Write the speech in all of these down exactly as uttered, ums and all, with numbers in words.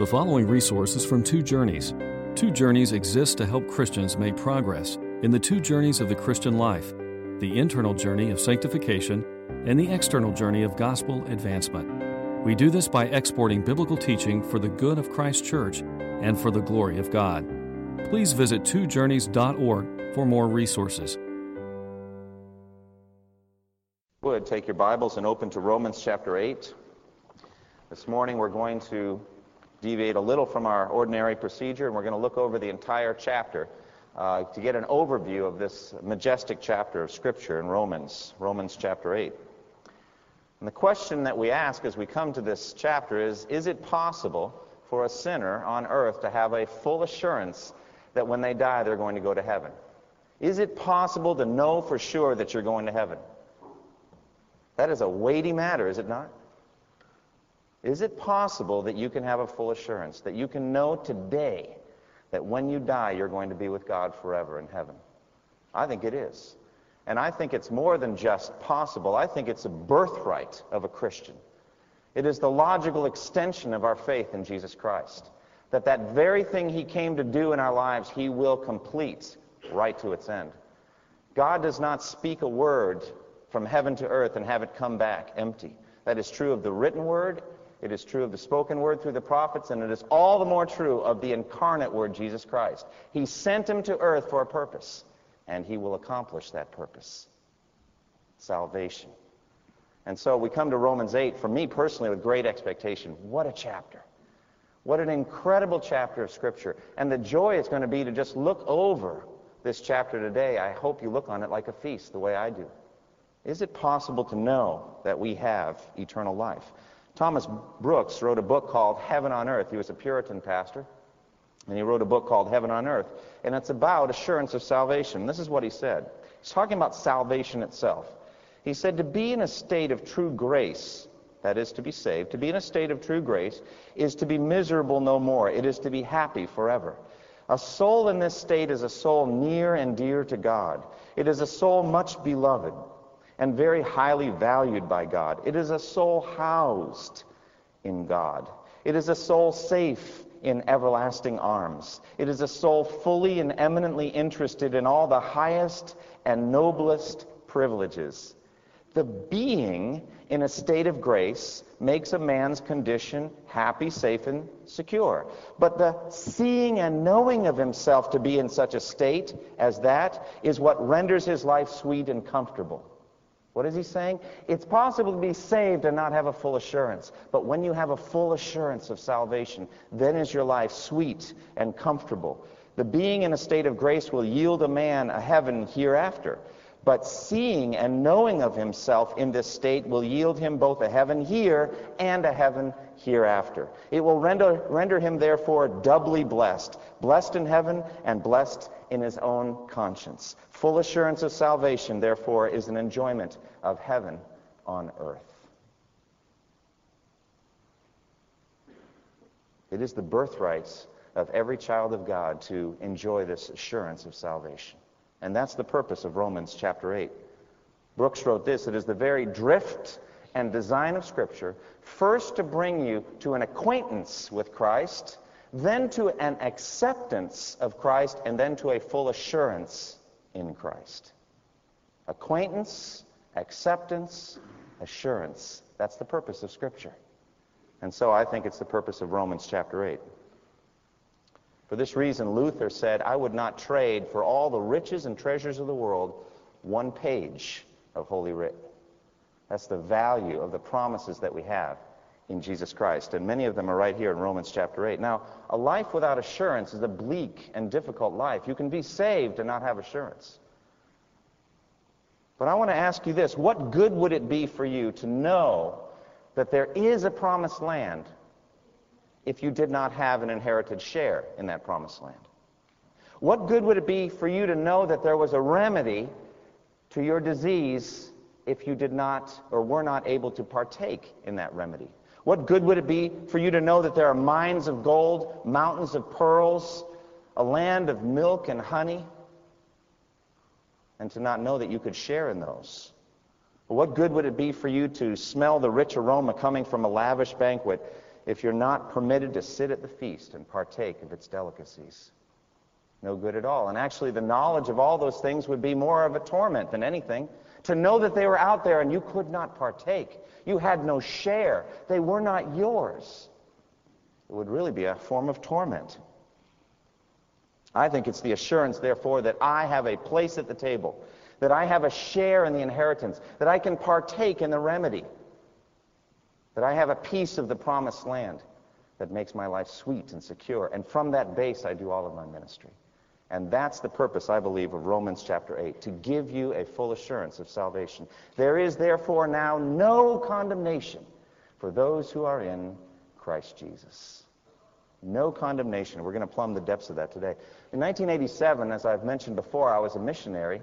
The following resource is from Two Journeys. Two Journeys exists to help Christians make progress in the two journeys of the Christian life, the internal journey of sanctification and the external journey of gospel advancement. We do this by exporting biblical teaching for the good of Christ's church and for the glory of God. Please visit two journeys dot org for more resources. Would take your Bibles and open to Romans chapter eight. This morning we're going to deviate a little from our ordinary procedure, and we're going to look over the entire chapter uh, to get an overview of this majestic chapter of Scripture in Romans, Romans chapter eight. And the question that we ask as we come to this chapter is, is it possible for a sinner on earth to have a full assurance that when they die they're going to go to heaven? Is it possible to know for sure that you're going to heaven? That is a weighty matter, is it not? Is it possible that you can have a full assurance, that you can know today that when you die you're going to be with God forever in heaven? I think it is. And I think it's more than just possible. I think it's a birthright of a Christian. It is the logical extension of our faith in Jesus Christ, that that very thing He came to do in our lives, He will complete right to its end. God does not speak a word from heaven to earth and have it come back empty. That is true of the written word. It is true of the spoken word through the prophets, and it is all the more true of the incarnate word, Jesus Christ. He sent Him to earth for a purpose, and He will accomplish that purpose, salvation. And so we come to Romans eight, for me personally, with great expectation. What a chapter. What an incredible chapter of Scripture. And the joy it's going to be to just look over this chapter today. I hope you look on it like a feast, the way I do. Is it possible to know that we have eternal life? Thomas Brooks wrote a book called Heaven on Earth. He was a Puritan pastor, and he wrote a book called Heaven on Earth, and it's about assurance of salvation. This is what he said. He's talking about salvation itself. He said, to be in a state of true grace, that is to be saved, to be in a state of true grace is to be miserable no more. It is to be happy forever. A soul in this state is a soul near and dear to God. It is a soul much beloved and very highly valued by God. It is a soul housed in God. It is a soul safe in everlasting arms. It is a soul fully and eminently interested in all the highest and noblest privileges. The being in a state of grace makes a man's condition happy, safe, and secure. But the seeing and knowing of himself to be in such a state as that is what renders his life sweet and comfortable. What is he saying? It's possible to be saved and not have a full assurance. But when you have a full assurance of salvation, then is your life sweet and comfortable. The being in a state of grace will yield a man a heaven hereafter. But seeing and knowing of himself in this state will yield him both a heaven here and a heaven hereafter. It will render, render him, therefore, doubly blessed, blessed in heaven and blessed in his own conscience. Full assurance of salvation, therefore, is an enjoyment of heaven on earth. It is the birthright of every child of God to enjoy this assurance of salvation. And that's the purpose of Romans chapter eight. Brooks wrote this, it is the very drift and design of Scripture, first to bring you to an acquaintance with Christ, then to an acceptance of Christ, and then to a full assurance in Christ. Acquaintance, acceptance, assurance. That's the purpose of Scripture. And so I think it's the purpose of Romans chapter eight. For this reason, Luther said, I would not trade for all the riches and treasures of the world one page of Holy Writ. That's the value of the promises that we have in Jesus Christ. And many of them are right here in Romans chapter eight. Now, a life without assurance is a bleak and difficult life. You can be saved and not have assurance. But I want to ask you this. What good would it be for you to know that there is a promised land if you did not have an inherited share in that promised land? What good would it be for you to know that there was a remedy to your disease if you did not or were not able to partake in that remedy? What good would it be for you to know that there are mines of gold, mountains of pearls, a land of milk and honey, and to not know that you could share in those? What good would it be for you to smell the rich aroma coming from a lavish banquet if you're not permitted to sit at the feast and partake of its delicacies. No good at all. And actually, the knowledge of all those things would be more of a torment than anything. To know that they were out there and you could not partake. You had no share. They were not yours. It would really be a form of torment. I think it's the assurance, therefore, that I have a place at the table, that I have a share in the inheritance, that I can partake in the remedy, that I have a piece of the promised land that makes my life sweet and secure. And from that base, I do all of my ministry. And that's the purpose, I believe, of Romans chapter eight, to give you a full assurance of salvation. There is therefore now no condemnation for those who are in Christ Jesus. No condemnation. We're going to plumb the depths of that today. In nineteen eighty-seven, as I've mentioned before, I was a missionary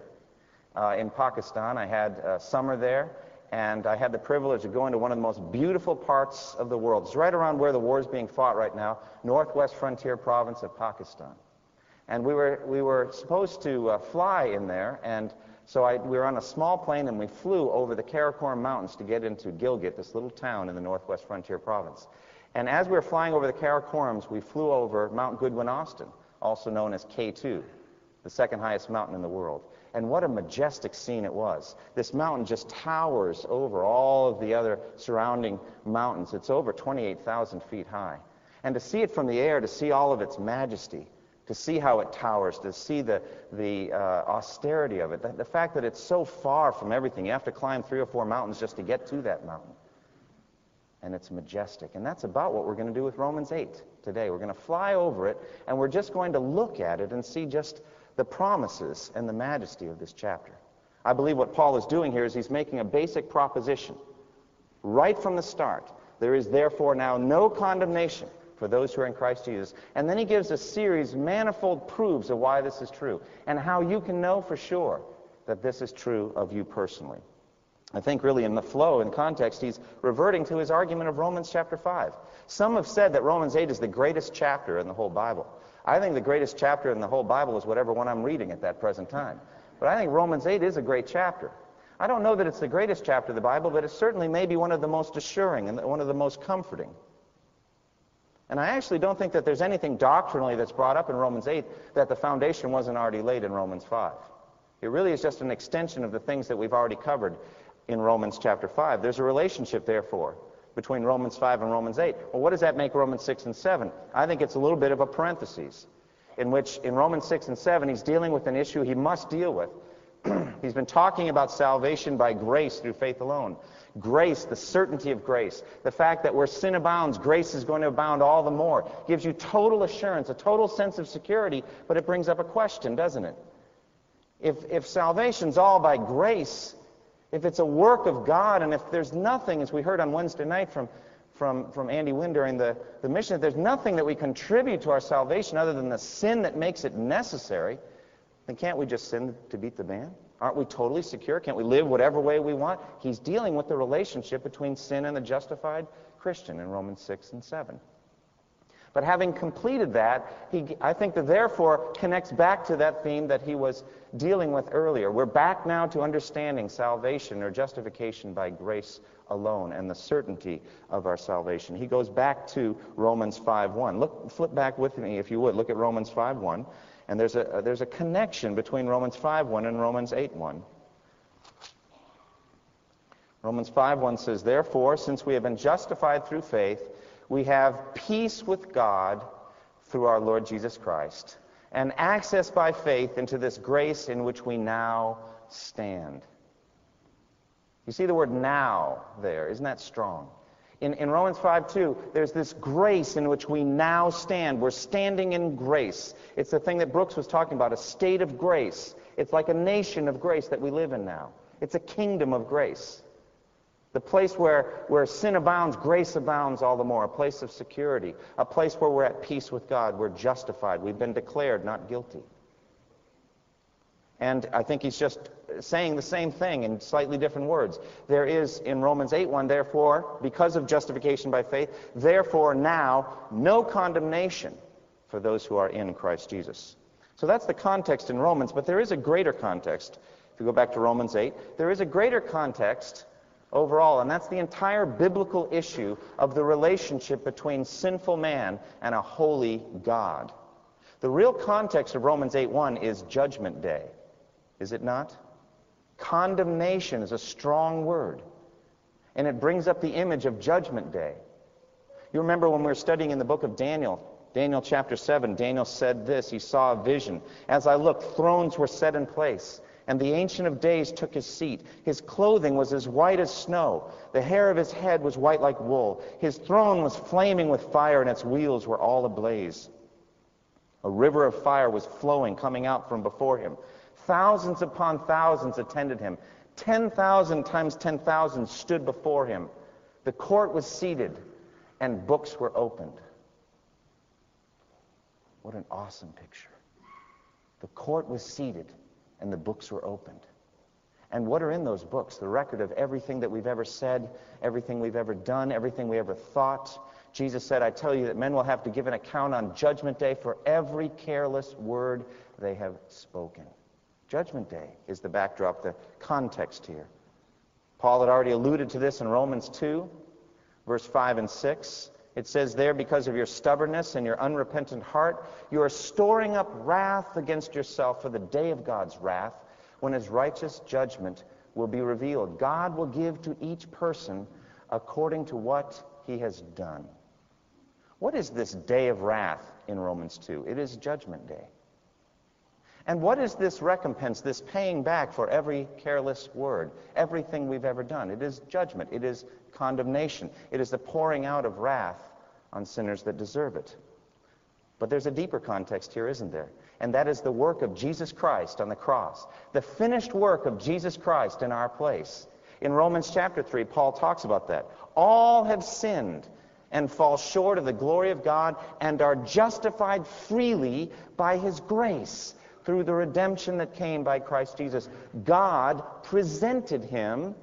uh, in Pakistan. I had a summer there, and I had the privilege of going to one of the most beautiful parts of the world. It's right around where the war is being fought right now, Northwest Frontier Province of Pakistan. And we were we were supposed to uh, fly in there, and so I, we were on a small plane, and we flew over the Karakoram Mountains to get into Gilgit, this little town in the Northwest Frontier Province. And as we were flying over the Karakorams, we flew over Mount Goodwin-Austin, also known as K two, the second highest mountain in the world. And what a majestic scene it was. This mountain just towers over all of the other surrounding mountains. It's over twenty-eight thousand feet high. And to see it from the air, to see all of its majesty, to see how it towers, to see the, the uh, austerity of it, the, the fact that it's so far from everything. You have to climb three or four mountains just to get to that mountain. And it's majestic. And that's about what we're going to do with Romans eight today. We're going to fly over it, and we're just going to look at it and see just the promises and the majesty of this chapter. I believe what Paul is doing here is he's making a basic proposition. Right from the start, there is therefore now no condemnation for those who are in Christ Jesus. And then he gives a series, manifold proofs of why this is true and how you can know for sure that this is true of you personally. I think really in the flow and context, he's reverting to his argument of Romans chapter five. Some have said that Romans eight is the greatest chapter in the whole Bible. I think the greatest chapter in the whole Bible is whatever one I'm reading at that present time. But I think Romans eight is a great chapter. I don't know that it's the greatest chapter of the Bible, but it certainly may be one of the most assuring and one of the most comforting. And I actually don't think that there's anything doctrinally that's brought up in Romans eight that the foundation wasn't already laid in Romans five. It really is just an extension of the things that we've already covered in Romans chapter five. There's a relationship, therefore, between Romans five and Romans eight. Well, what does that make Romans six and seven? I think it's a little bit of a parenthesis in which in Romans six and seven, he's dealing with an issue he must deal with. He's been talking about salvation by grace through faith alone. Grace, the certainty of grace, the fact that where sin abounds, grace is going to abound all the more. Gives you total assurance, a total sense of security, but it brings up a question, doesn't it? If, if salvation's all by grace, if it's a work of God, and if there's nothing, as we heard on Wednesday night from, from, from Andy Wynn during the, the mission, if there's nothing that we contribute to our salvation other than the sin that makes it necessary, then can't we just sin to beat the band? Aren't we totally secure? Can't we live whatever way we want? He's dealing with the relationship between sin and the justified Christian in Romans six and seven. But having completed that, he, I think the therefore connects back to that theme that he was dealing with earlier. We're back now to understanding salvation or justification by grace alone and the certainty of our salvation. He goes back to Romans five one. Look, flip back with me, if you would. Look at Romans five one. And there's a, there's a connection between Romans five one and Romans eight one. Romans five one says, "Therefore, since we have been justified through faith, we have peace with God through our Lord Jesus Christ, and access by faith into this grace in which we now stand." You see the word "now" there. Isn't that strong? In, in Romans five two, there's this grace in which we now stand. We're standing in grace. It's the thing that Brooks was talking about, a state of grace. It's like a nation of grace that we live in now. It's a kingdom of grace. The place where, where sin abounds, grace abounds all the more. A place of security. A place where we're at peace with God. We're justified. We've been declared not guilty. And I think he's just saying the same thing in slightly different words. There is in Romans eight one, therefore, because of justification by faith, therefore now no condemnation for those who are in Christ Jesus. So that's the context in Romans, but there is a greater context. If you go back to Romans eight, there is a greater context overall. And that's the entire biblical issue of the relationship between sinful man and a holy God. The real context of Romans eight one is Judgment Day, is it not? Condemnation is a strong word, and it brings up the image of Judgment Day. You remember when we were studying in the book of Daniel, Daniel chapter seven, Daniel said this, he saw a vision. As I looked, thrones were set in place, and the Ancient of Days took his seat. His clothing was as white as snow. The hair of his head was white like wool. His throne was flaming with fire, and its wheels were all ablaze. A river of fire was flowing, coming out from before him. Thousands upon thousands attended him. ten thousand times ten thousand stood before him. The court was seated, and books were opened. What an awesome picture. The court was seated, and the books were opened. And what are in those books? The record of everything that we've ever said, everything we've ever done, everything we ever thought. Jesus said, I tell you that men will have to give an account on Judgment Day for every careless word they have spoken. Judgment Day is the backdrop, the context here. Paul had already alluded to this in Romans two, verse five and six. It says there, because of your stubbornness and your unrepentant heart, you are storing up wrath against yourself for the day of God's wrath, when his righteous judgment will be revealed. God will give to each person according to what he has done. What is this day of wrath in Romans two? It is Judgment Day. And what is this recompense, this paying back for every careless word, everything we've ever done? It is judgment. It is condemnation. It is the pouring out of wrath on sinners that deserve it. But there's a deeper context here, isn't there? And that is the work of Jesus Christ on the cross, the finished work of Jesus Christ in our place. In Romans chapter three, Paul talks about that. All have sinned and fall short of the glory of God and are justified freely by his grace, through the redemption that came by Christ Jesus. God presented him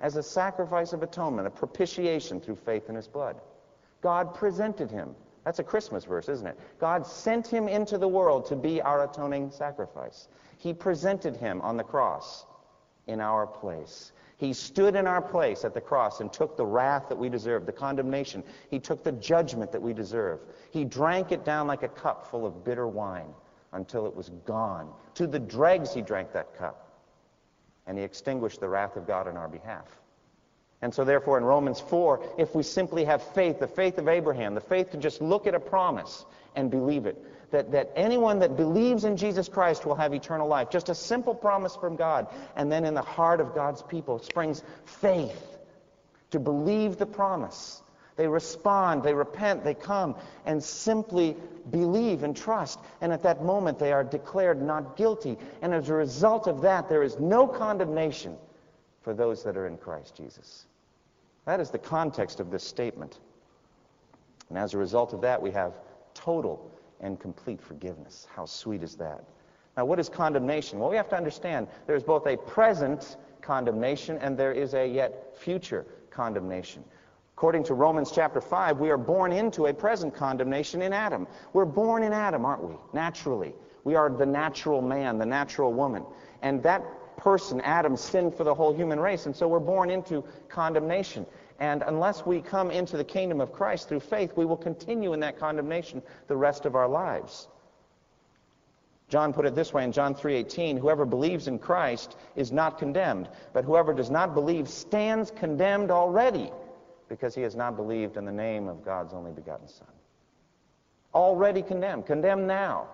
as a sacrifice of atonement, a propitiation through faith in his blood. God presented him. That's a Christmas verse, isn't it? God sent him into the world to be our atoning sacrifice. He presented him on the cross in our place. He stood in our place at the cross and took the wrath that we deserve, the condemnation. He took the judgment that we deserve. He drank it down like a cup full of bitter wine, until it was gone. To the dregs he drank that cup, and he extinguished the wrath of God on our behalf. And so therefore in Romans four, if we simply have faith, the faith of Abraham, the faith to just look at a promise and believe it, that, that anyone that believes in Jesus Christ will have eternal life, just a simple promise from God, and then in the heart of God's people springs faith to believe the promise. They respond, they repent, they come, and simply believe and trust. And at that moment, they are declared not guilty. And as a result of that, there is no condemnation for those that are in Christ Jesus. That is the context of this statement. And as a result of that, we have total and complete forgiveness. How sweet is that? Now, what is condemnation? Well, we have to understand there's both a present condemnation and there is a yet future condemnation. According to Romans chapter five, we are born into a present condemnation in Adam. We're born in Adam, aren't we? Naturally. We are the natural man, the natural woman. And that person, Adam, sinned for the whole human race, and so we're born into condemnation. And unless we come into the kingdom of Christ through faith, we will continue in that condemnation the rest of our lives. John put it this way in John three eighteen, whoever believes in Christ is not condemned, but whoever does not believe stands condemned already, because he has not believed in the name of God's only begotten Son. Already condemned. Condemned now.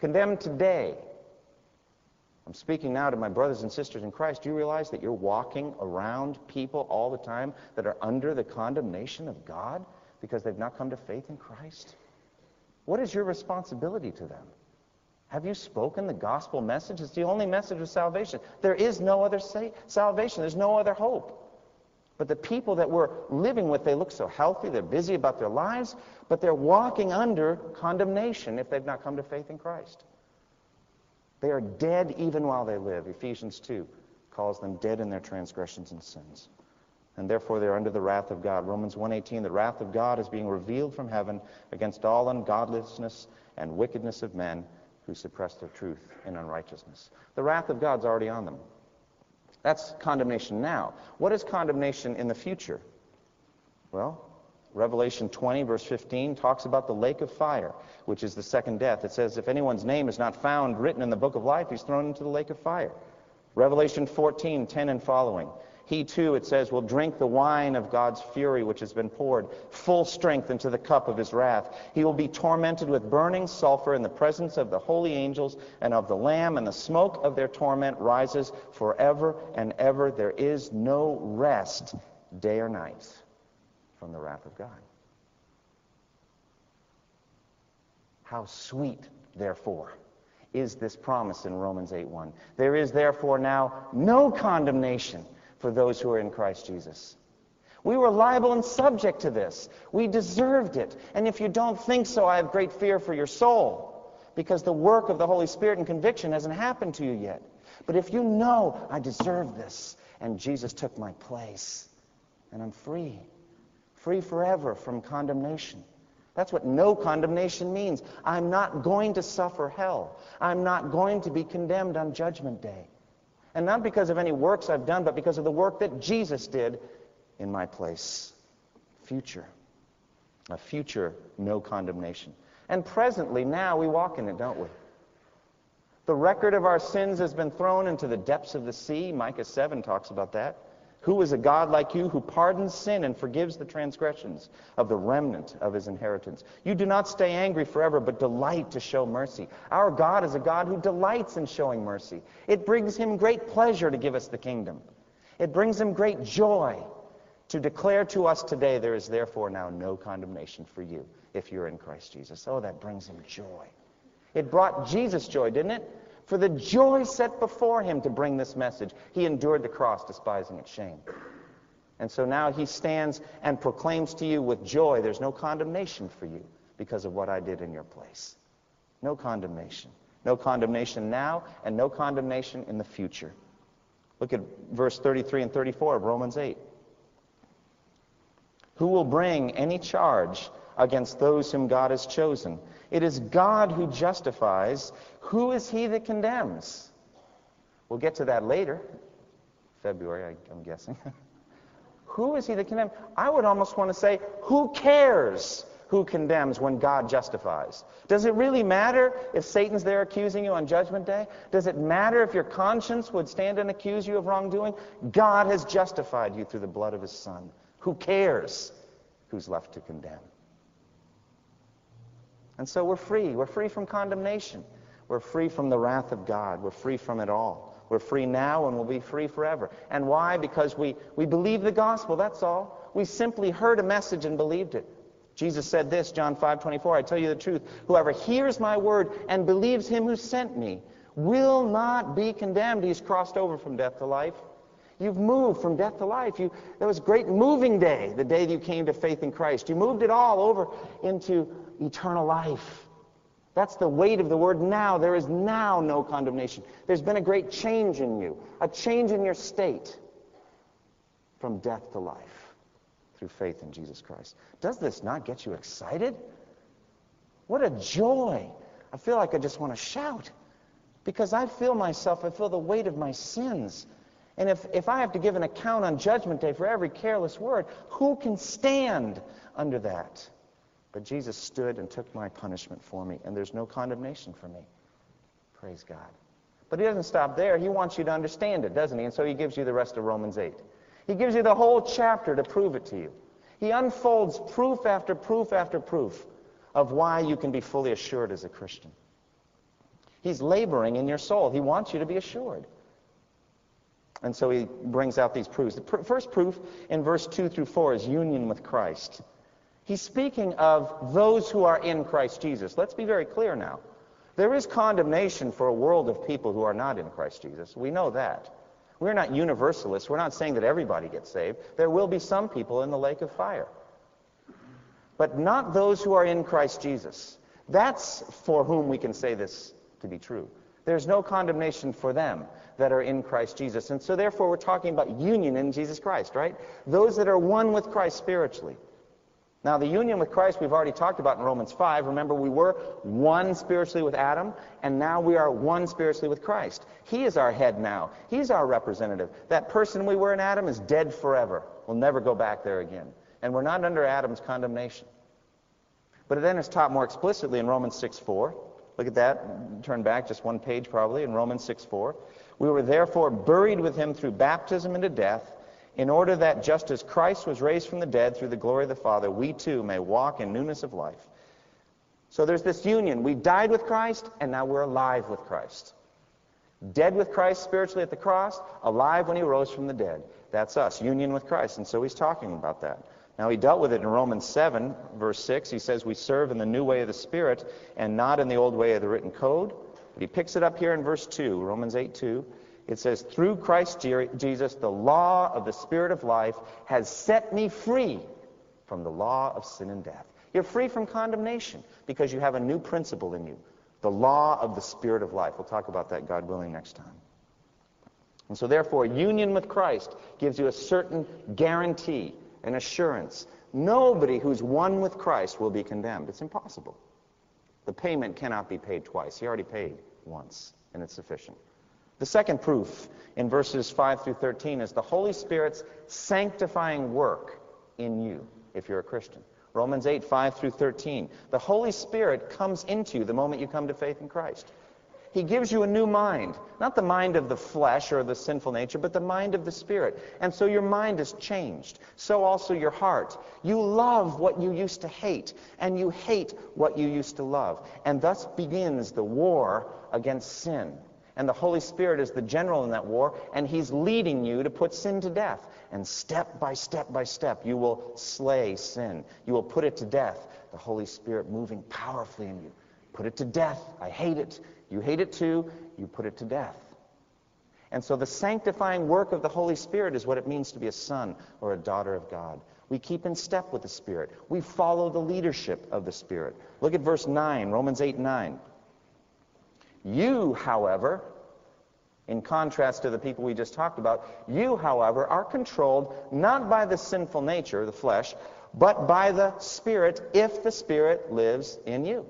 Condemned today. I'm speaking now to my brothers and sisters in Christ. Do you realize that you're walking around people all the time that are under the condemnation of God because they've not come to faith in Christ? What is your responsibility to them? Have you spoken the gospel message? It's the only message of salvation. There is no other sa- salvation. There's no other hope. But the people that we're living with, they look so healthy, they're busy about their lives, but they're walking under condemnation if they've not come to faith in Christ. They are dead even while they live. Ephesians two calls them dead in their transgressions and sins. And therefore they're under the wrath of God. Romans one eighteen, the wrath of God is being revealed from heaven against all ungodlessness and wickedness of men who suppress their truth in unrighteousness. The wrath of God's already on them. That's condemnation now. What is condemnation in the future? Well, Revelation twenty, verse fifteen, talks about the lake of fire, which is the second death. It says, if anyone's name is not found written in the book of life, he's thrown into the lake of fire. Revelation fourteen, ten and following. He too, it says, will drink the wine of God's fury, which has been poured, full strength into the cup of his wrath. He will be tormented with burning sulfur in the presence of the holy angels and of the Lamb, and the smoke of their torment rises forever and ever. There is no rest, day or night, from the wrath of God. How sweet, therefore, is this promise in Romans eight one. There is therefore now no condemnation for those who are in Christ Jesus. We were liable and subject to this. We deserved it. And if you don't think so, I have great fear for your soul, because the work of the Holy Spirit and conviction hasn't happened to you yet. But if you know, I deserve this, and Jesus took my place, and I'm free, free forever from condemnation. That's what no condemnation means. I'm not going to suffer hell. I'm not going to be condemned on Judgment Day. And not because of any works I've done, but because of the work that Jesus did in my place. Future. A future, no condemnation. And presently, now, we walk in it, don't we? The record of our sins has been thrown into the depths of the sea. Micah seven talks about that. Who is a God like you who pardons sin and forgives the transgressions of the remnant of his inheritance? You do not stay angry forever, but delight to show mercy. Our God is a God who delights in showing mercy. It brings him great pleasure to give us the kingdom. It brings him great joy to declare to us today, there is therefore now no condemnation for you if you're in Christ Jesus. Oh, that brings him joy. It brought Jesus joy, didn't it? For the joy set before him to bring this message, he endured the cross, despising its shame. And so now he stands and proclaims to you with joy, there's no condemnation for you because of what I did in your place. No condemnation. No condemnation now, and no condemnation in the future. Look at verse thirty-three and thirty-four of Romans eight. Who will bring any charge against those whom God has chosen? It is God who justifies. Who is he that condemns? We'll get to that later. February, I, I'm guessing. Who is he that condemns? I would almost want to say, who cares who condemns when God justifies? Does it really matter if Satan's there accusing you on Judgment Day? Does it matter if your conscience would stand and accuse you of wrongdoing? God has justified you through the blood of his Son. Who cares who's left to condemn? And so we're free. We're free from condemnation. We're free from the wrath of God. We're free from it all. We're free now, and we'll be free forever. And why? Because we, we believe the gospel, that's all. We simply heard a message and believed it. Jesus said this, John five twenty-four, I tell you the truth, whoever hears my word and believes him who sent me will not be condemned. He's crossed over from death to life. You've moved from death to life. You, that was great moving day, the day that you came to faith in Christ. You moved it all over into eternal life. That's the weight of the word now. There is now no condemnation. There's been a great change in you, a change in your state from death to life through faith in Jesus Christ. Does this not get you excited? What a joy. I feel like I just want to shout because I feel myself, I feel the weight of my sins. And if, if I have to give an account on Judgment Day for every careless word, who can stand under that? But Jesus stood and took my punishment for me, and there's no condemnation for me. Praise God. But he doesn't stop there. He wants you to understand it, doesn't he? And so he gives you the rest of Romans eight. He gives you the whole chapter to prove it to you. He unfolds proof after proof after proof of why you can be fully assured as a Christian. He's laboring in your soul. He wants you to be assured. And so he brings out these proofs. The pr- first proof in verse two through four is union with Christ. He's speaking of those who are in Christ Jesus. Let's be very clear now. There is condemnation for a world of people who are not in Christ Jesus. We know that. We're not universalists. We're not saying that everybody gets saved. There will be some people in the lake of fire. But not those who are in Christ Jesus. That's for whom we can say this to be true. There's no condemnation for them that are in Christ Jesus. And so therefore we're talking about union in Jesus Christ, right? Those that are one with Christ spiritually. Now, the union with Christ we've already talked about in Romans five. Remember, we were one spiritually with Adam, and now we are one spiritually with Christ. He is our head now. He's our representative. That person we were in Adam is dead forever. We'll never go back there again. And we're not under Adam's condemnation. But then it's taught more explicitly in Romans six four. Look at that. Turn back just one page probably in Romans six four. We were therefore buried with him through baptism into death, in order that just as Christ was raised from the dead through the glory of the Father, we too may walk in newness of life. So there's this union. We died with Christ, and now we're alive with Christ. Dead with Christ spiritually at the cross, alive when he rose from the dead. That's us, union with Christ. And so he's talking about that. Now, he dealt with it in Romans seven, verse six. He says, we serve in the new way of the Spirit and not in the old way of the written code. But he picks it up here in verse two, Romans eight two. It says, through Christ Jesus, the law of the Spirit of life has set me free from the law of sin and death. You're free from condemnation because you have a new principle in you, the law of the Spirit of life. We'll talk about that, God willing, next time. And so, therefore, union with Christ gives you a certain guarantee, an assurance. Nobody who's one with Christ will be condemned. It's impossible. The payment cannot be paid twice. He already paid once, and it's sufficient. The second proof in verses five through thirteen is the Holy Spirit's sanctifying work in you, if you're a Christian. Romans eight, five through thirteen. The Holy Spirit comes into you the moment you come to faith in Christ. He gives you a new mind, not the mind of the flesh or the sinful nature, but the mind of the Spirit. And so your mind is changed. So also your heart. You love what you used to hate, and you hate what you used to love. And thus begins the war against sin. And the Holy Spirit is the general in that war, and he's leading you to put sin to death. And step by step by step, you will slay sin. You will put it to death. The Holy Spirit moving powerfully in you. Put it to death. I hate it. You hate it too. You put it to death. And so the sanctifying work of the Holy Spirit is what it means to be a son or a daughter of God. We keep in step with the Spirit. We follow the leadership of the Spirit. Look at verse nine, Romans eight, nine. You, however, in contrast to the people we just talked about, you, however, are controlled not by the sinful nature, the flesh, but by the Spirit, if the Spirit lives in you.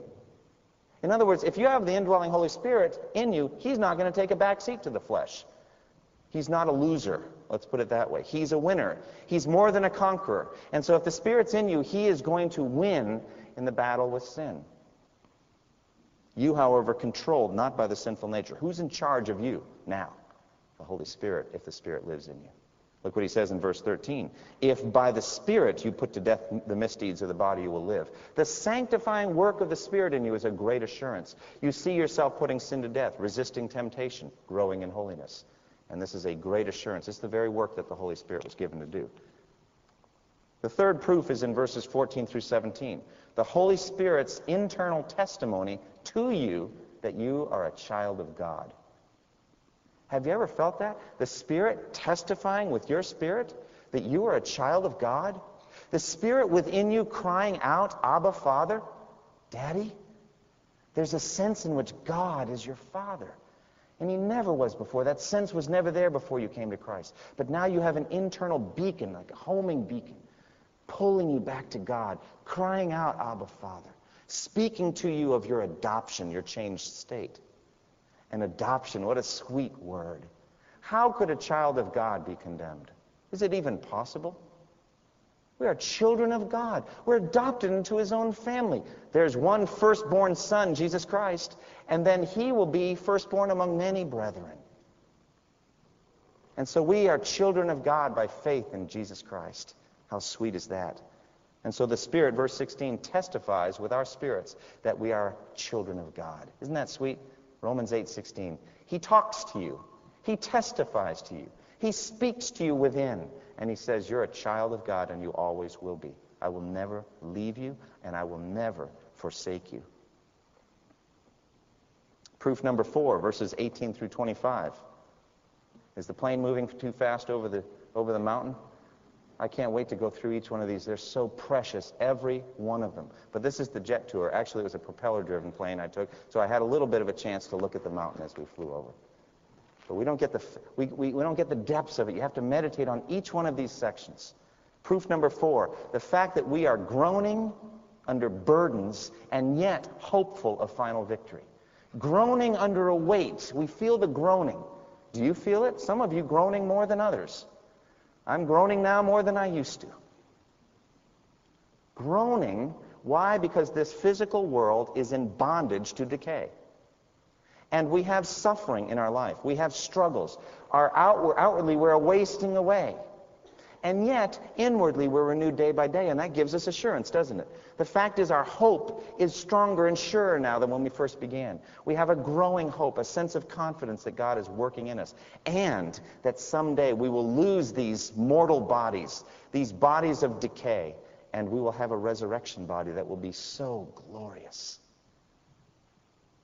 In other words, if you have the indwelling Holy Spirit in you, he's not going to take a back seat to the flesh. He's not a loser. Let's put it that way. He's a winner. He's more than a conqueror. And so if the Spirit's in you, he is going to win in the battle with sin. You, however, controlled not by the sinful nature. Who's in charge of you now? The Holy Spirit, if the Spirit lives in you. Look what he says in verse thirteen. If by the Spirit you put to death the misdeeds of the body, you will live. The sanctifying work of the Spirit in you is a great assurance. You see yourself putting sin to death, resisting temptation, growing in holiness. And this is a great assurance. It's the very work that the Holy Spirit was given to do. The third proof is in verses fourteen through seventeen. The Holy Spirit's internal testimony to you that you are a child of God. Have you ever felt that? The Spirit testifying with your spirit that you are a child of God? The Spirit within you crying out, Abba, Father, Daddy? There's a sense in which God is your Father. And he never was before. That sense was never there before you came to Christ. But now you have an internal beacon, like a homing beacon, pulling you back to God, crying out, Abba, Father, speaking to you of your adoption, your changed state. And adoption, what a sweet word. How could a child of God be condemned? Is it even possible? We are children of God. We're adopted into his own family. There's one firstborn son, Jesus Christ, and then he will be firstborn among many brethren. And so we are children of God by faith in Jesus Christ. How sweet is that? And so the Spirit, verse sixteen, testifies with our spirits that we are children of God. Isn't that sweet? Romans eight, sixteen. He talks to you. He testifies to you. He speaks to you within. And he says, you're a child of God, and you always will be. I will never leave you, and I will never forsake you. Proof number four, verses eighteen through twenty-five. Is the plane moving too fast over the, over the mountain? I can't wait to go through each one of these. They're so precious, every one of them. But this is the jet tour. Actually, it was a propeller-driven plane I took, so I had a little bit of a chance to look at the mountain as we flew over. But we don't get the we, we, we don't get the depths of it. You have to meditate on each one of these sections. Proof number four, the fact that we are groaning under burdens and yet hopeful of final victory. Groaning under a weight. We feel the groaning. Do you feel it? Some of you groaning more than others. I'm groaning now more than I used to. Groaning. Why? Because this physical world is in bondage to decay. And we have suffering in our life. We have struggles. Our outward, outwardly, we're wasting away. And yet, inwardly, we're renewed day by day, and that gives us assurance, doesn't it? The fact is our hope is stronger and surer now than when we first began. We have a growing hope, a sense of confidence that God is working in us, and that someday we will lose these mortal bodies, these bodies of decay, and we will have a resurrection body that will be so glorious.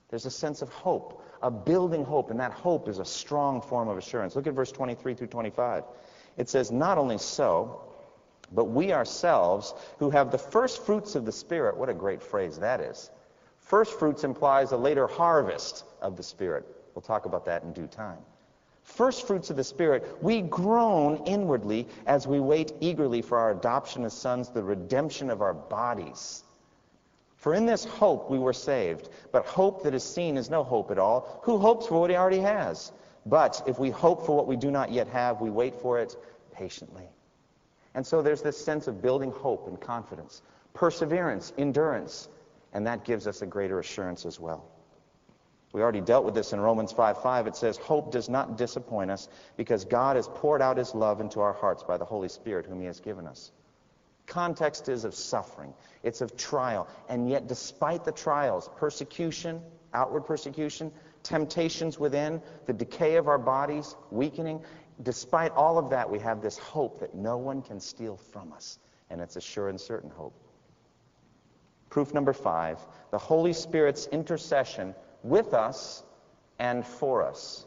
There's a sense of hope, a building hope, and that hope is a strong form of assurance. Look at verse twenty-three through twenty-five. It says, not only so, but we ourselves who have the first fruits of the Spirit. What a great phrase that is. First fruits implies a later harvest of the Spirit. We'll talk about that in due time. First fruits of the Spirit, we groan inwardly as we wait eagerly for our adoption as sons, the redemption of our bodies. For in this hope we were saved, but hope that is seen is no hope at all. Who hopes for what he already has? But if we hope for what we do not yet have, we wait for it patiently. And so there's this sense of building hope and confidence, perseverance, endurance, and that gives us a greater assurance as well. We already dealt with this in Romans five five. It says, hope does not disappoint us because God has poured out his love into our hearts by the Holy Spirit whom he has given us. Context is of suffering. It's of trial. And yet despite the trials, persecution, outward persecution, temptations within, the decay of our bodies, weakening. Despite all of that, we have this hope that no one can steal from us, and it's a sure and certain hope. Proof number five, the Holy Spirit's intercession with us and for us.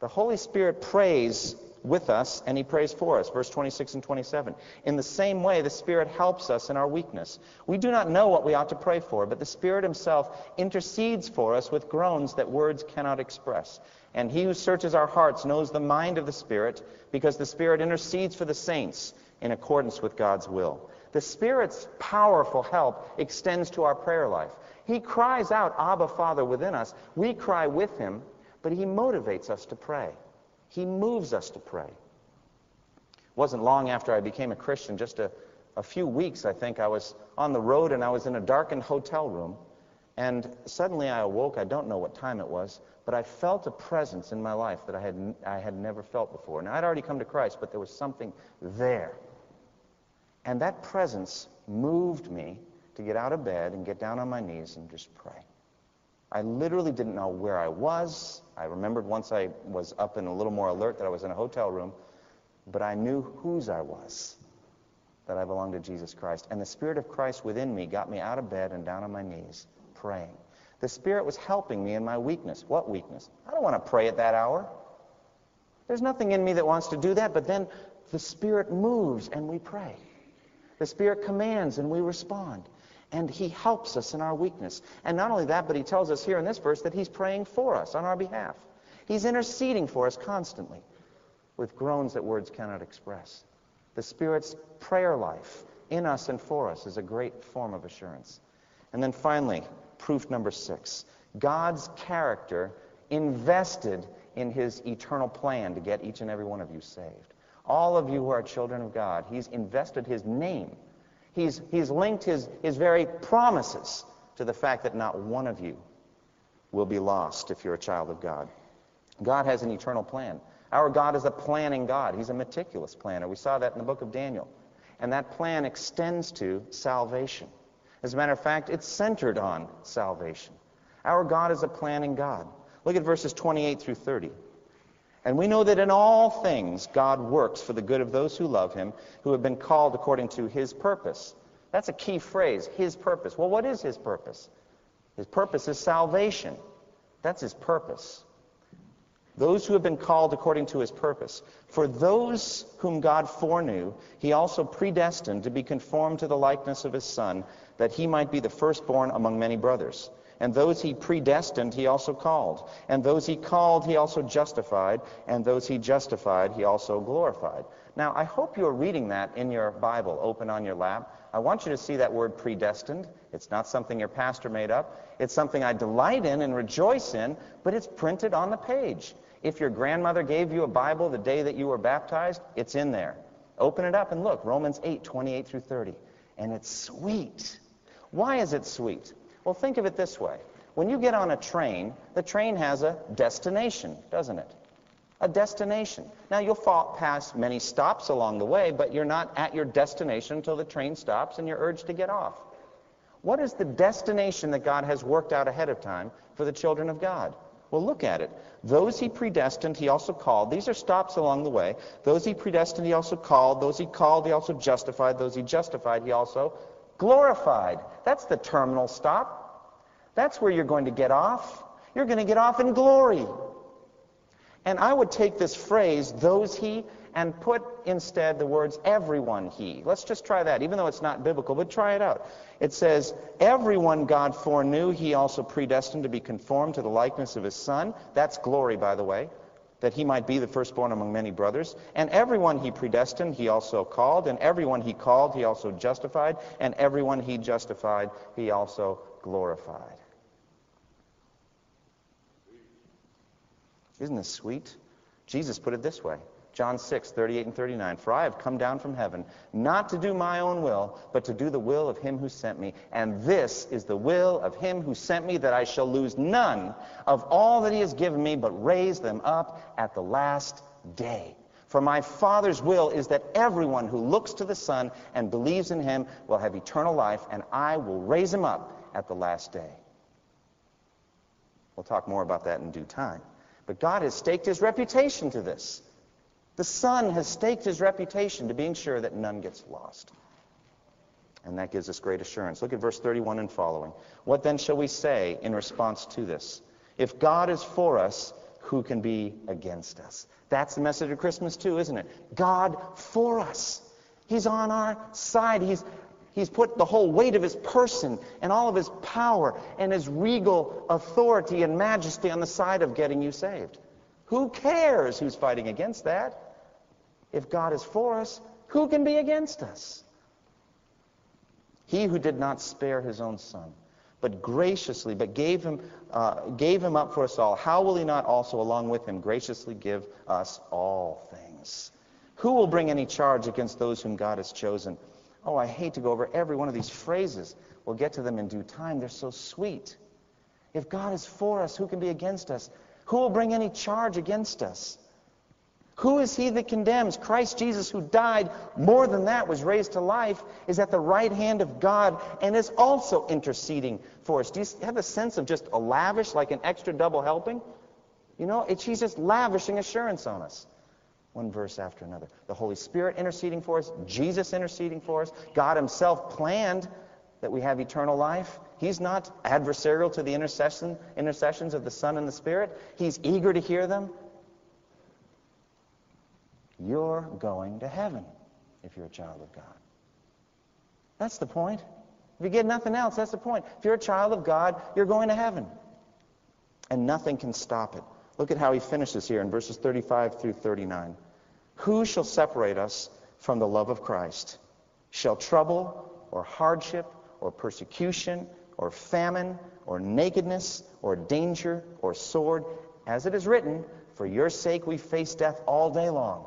The Holy Spirit prays with us, and he prays for us. Verse twenty-six and twenty-seven. In the same way, the Spirit helps us in our weakness. We do not know what we ought to pray for, but the Spirit himself intercedes for us with groans that words cannot express. And he who searches our hearts knows the mind of the Spirit, because the Spirit intercedes for the saints in accordance with God's will. The Spirit's powerful help extends to our prayer life. He cries out, Abba, Father, within us. We cry with him, but he motivates us to pray. He moves us to pray. It wasn't long after I became a Christian, just a, a few weeks, I think, I was on the road and I was in a darkened hotel room. And suddenly I awoke, I don't know what time it was, but I felt a presence in my life that I had, I had never felt before. Now, I'd already come to Christ, but there was something there. And that presence moved me to get out of bed and get down on my knees and just pray. I literally didn't know where I was. I remembered once I was up and a little more alert that I was in a hotel room, but I knew whose I was, that I belonged to Jesus Christ. And the Spirit of Christ within me got me out of bed and down on my knees, praying. The Spirit was helping me in my weakness. What weakness? I don't want to pray at that hour. There's nothing in me that wants to do that, but then the Spirit moves and we pray. The Spirit commands and we respond. And he helps us in our weakness. And not only that, but he tells us here in this verse that he's praying for us on our behalf. He's interceding for us constantly with groans that words cannot express. The Spirit's prayer life in us and for us is a great form of assurance. And then finally, proof number six, God's character invested in his eternal plan to get each and every one of you saved. All of you who are children of God, he's invested his name. He's, he's linked his, his very promises to the fact that not one of you will be lost if you're a child of God. God has an eternal plan. Our God is a planning God. He's a meticulous planner. We saw that in the book of Daniel. And that plan extends to salvation. As a matter of fact, it's centered on salvation. Our God is a planning God. Look at verses twenty-eight through thirty. And we know that in all things God works for the good of those who love him, who have been called according to his purpose. That's a key phrase, his purpose. Well, what is his purpose? His purpose is salvation. That's his purpose. Those who have been called according to his purpose. For those whom God foreknew, he also predestined to be conformed to the likeness of his Son, that he might be the firstborn among many brothers. And those he predestined, he also called. And those he called, he also justified. And those he justified, he also glorified. Now, I hope you're reading that in your Bible, open on your lap. I want you to see that word predestined. It's not something your pastor made up. It's something I delight in and rejoice in, but it's printed on the page. If your grandmother gave you a Bible the day that you were baptized, it's in there. Open it up and look, Romans eight, twenty-eight through thirty. And it's sweet. Why is it sweet? Well, think of it this way. When you get on a train, the train has a destination, doesn't it? A destination. Now, you'll fall past many stops along the way, but you're not at your destination until the train stops and you're urged to get off. What is the destination that God has worked out ahead of time for the children of God? Well, look at it. Those he predestined, he also called. These are stops along the way. Those he predestined, he also called. Those he called, he also justified. Those he justified, he also glorified. That's the terminal stop. That's where you're going to get off. You're going to get off in glory. And I would take this phrase, those he, and put instead the words, everyone he. Let's just try that, even though it's not biblical, but try it out. It says, everyone God foreknew, he also predestined to be conformed to the likeness of his Son. That's glory, by the way, that he might be the firstborn among many brothers. And everyone he predestined, he also called. And everyone he called, he also justified. And everyone he justified, he also glorified. Isn't this sweet? Jesus put it this way, John six, thirty-eight and thirty-nine, for I have come down from heaven, not to do my own will, but to do the will of him who sent me. And this is the will of him who sent me, that I shall lose none of all that he has given me, but raise them up at the last day. For my Father's will is that everyone who looks to the Son and believes in him will have eternal life, and I will raise him up at the last day. We'll talk more about that in due time. But God has staked his reputation to this. The Son has staked his reputation to being sure that none gets lost. And that gives us great assurance. Look at verse thirty-one and following. What then shall we say in response to this? If God is for us, who can be against us? That's the message of Christmas too, isn't it? God for us. He's on our side. He's He's put the whole weight of his person and all of his power and his regal authority and majesty on the side of getting you saved. Who cares who's fighting against that? If God is for us, who can be against us? He who did not spare his own Son, but graciously, but gave him, uh, gave him up for us all, how will he not also along with him graciously give us all things? Who will bring any charge against those whom God has chosen? Oh, I hate to go over every one of these phrases. We'll get to them in due time. They're so sweet. If God is for us, who can be against us? Who will bring any charge against us? Who is he that condemns? Christ Jesus, who died, more than that, was raised to life, is at the right hand of God and is also interceding for us. Do you have a sense of just a lavish, like an extra double helping? You know, it's, he's just lavishing assurance on us. One verse after another. The Holy Spirit interceding for us, Jesus interceding for us, God himself planned that we have eternal life. He's not adversarial to the intercession, intercessions of the Son and the Spirit. He's eager to hear them. You're going to heaven if you're a child of God. That's the point. If you get nothing else, that's the point. If you're a child of God, you're going to heaven. And nothing can stop it. Look at how he finishes here in verses thirty-five through thirty-nine. Who shall separate us from the love of Christ? Shall trouble or hardship or persecution or famine or nakedness or danger or sword? As it is written, for your sake we face death all day long.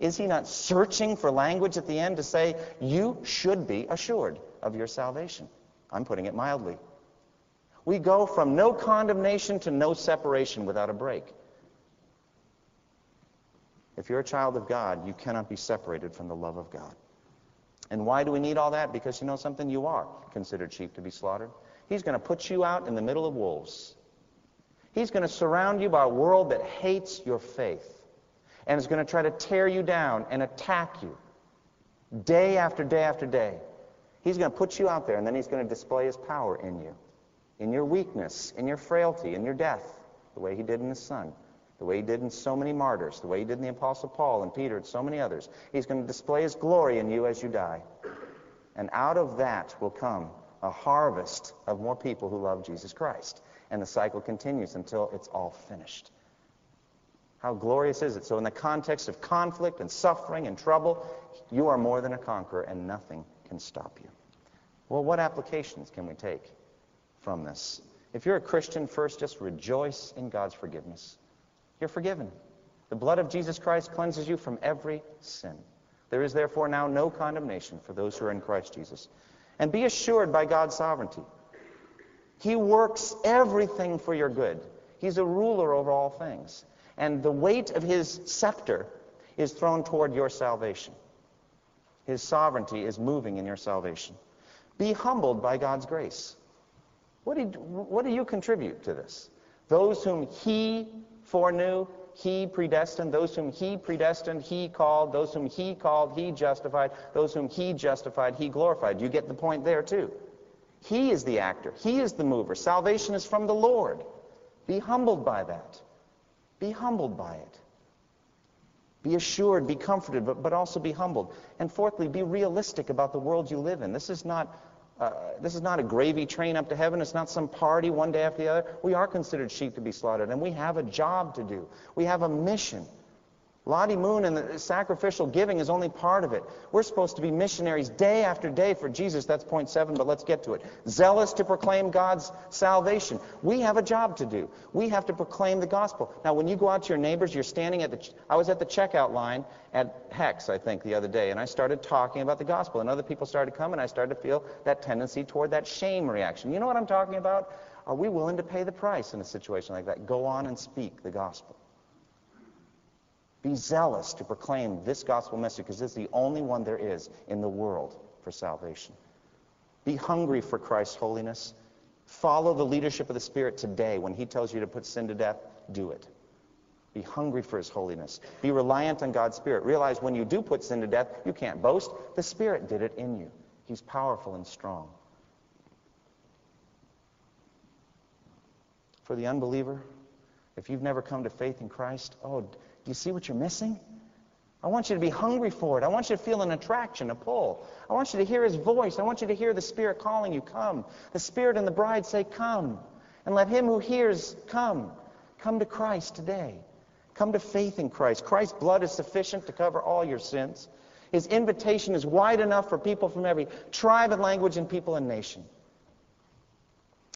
Is he not searching for language at the end to say, you should be assured of your salvation? I'm putting it mildly. We go from no condemnation to no separation without a break. If you're a child of God, you cannot be separated from the love of God. And why do we need all that? Because you know something? You are considered sheep to be slaughtered. He's going to put you out in the middle of wolves. He's going to surround you by a world that hates your faith and is going to try to tear you down and attack you day after day after day. He's going to put you out there, and then he's going to display his power in you, in your weakness, in your frailty, in your death, the way he did in his son, the way he did in so many martyrs, the way he did in the Apostle Paul and Peter and so many others. He's going to display his glory in you as you die. And out of that will come a harvest of more people who love Jesus Christ. And the cycle continues until it's all finished. How glorious is it? So in the context of conflict and suffering and trouble, you are more than a conqueror, and nothing can stop you. Well, what applications can we take from this? If you're a Christian, first, just rejoice in God's forgiveness. You're forgiven. The blood of Jesus Christ cleanses you from every sin. There is therefore now no condemnation for those who are in Christ Jesus. And be assured by God's sovereignty. He works everything for your good. He's a ruler over all things. And the weight of his scepter is thrown toward your salvation. His sovereignty is moving in your salvation. Be humbled by God's grace. What do you, what do you contribute to this? Those whom he foreknew, he predestined. Those whom he predestined, he called. Those whom he called, he justified. Those whom he justified, he glorified. You get the point there too. He is the actor. He is the mover. Salvation is from the Lord. Be humbled by that. Be humbled by it. Be assured, be comforted, but, but also be humbled. And fourthly, be realistic about the world you live in. This is not uh, this is not a gravy train up to heaven. It's not some party one day after the other. We are considered sheep to be slaughtered, and we have a job to do. We have a mission. Lottie Moon and the sacrificial giving is only part of it. We're supposed to be missionaries day after day for Jesus. That's point seven, but let's get to it. Zealous to proclaim God's salvation. We have a job to do. We have to proclaim the gospel. Now, when you go out to your neighbors, you're standing at the... Ch- I was at the checkout line at Hex, I think, the other day, and I started talking about the gospel, and other people started coming, and I started to feel that tendency toward that shame reaction. You know what I'm talking about? Are we willing to pay the price in a situation like that? Go on and speak the gospel. Be zealous to proclaim this gospel message, because it's the only one there is in the world for salvation. Be hungry for Christ's holiness. Follow the leadership of the Spirit today. When he tells you to put sin to death, do it. Be hungry for his holiness. Be reliant on God's Spirit. Realize when you do put sin to death, you can't boast. The Spirit did it in you. He's powerful and strong. For the unbeliever, if you've never come to faith in Christ, oh, do you see what you're missing? I want you to be hungry for it. I want you to feel an attraction, a pull. I want you to hear his voice. I want you to hear the Spirit calling you, come. The Spirit and the bride say, come. And let him who hears come. Come to Christ today. Come to faith in Christ. Christ's blood is sufficient to cover all your sins. His invitation is wide enough for people from every tribe and language and people and nation.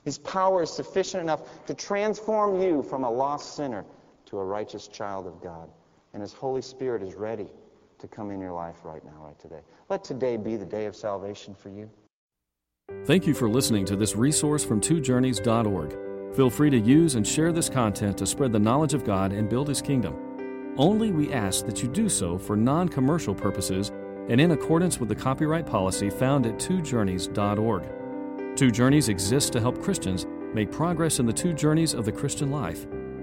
His power is sufficient enough to transform you from a lost sinner to a righteous child of God. And his Holy Spirit is ready to come in your life right now, right today. Let today be the day of salvation for you. Thank you for listening to this resource from two journeys dot org. Feel free to use and share this content to spread the knowledge of God and build his kingdom. Only we ask that you do so for non-commercial purposes and in accordance with the copyright policy found at two journeys dot org. Two Journeys exists to help Christians make progress in the two journeys of the Christian life: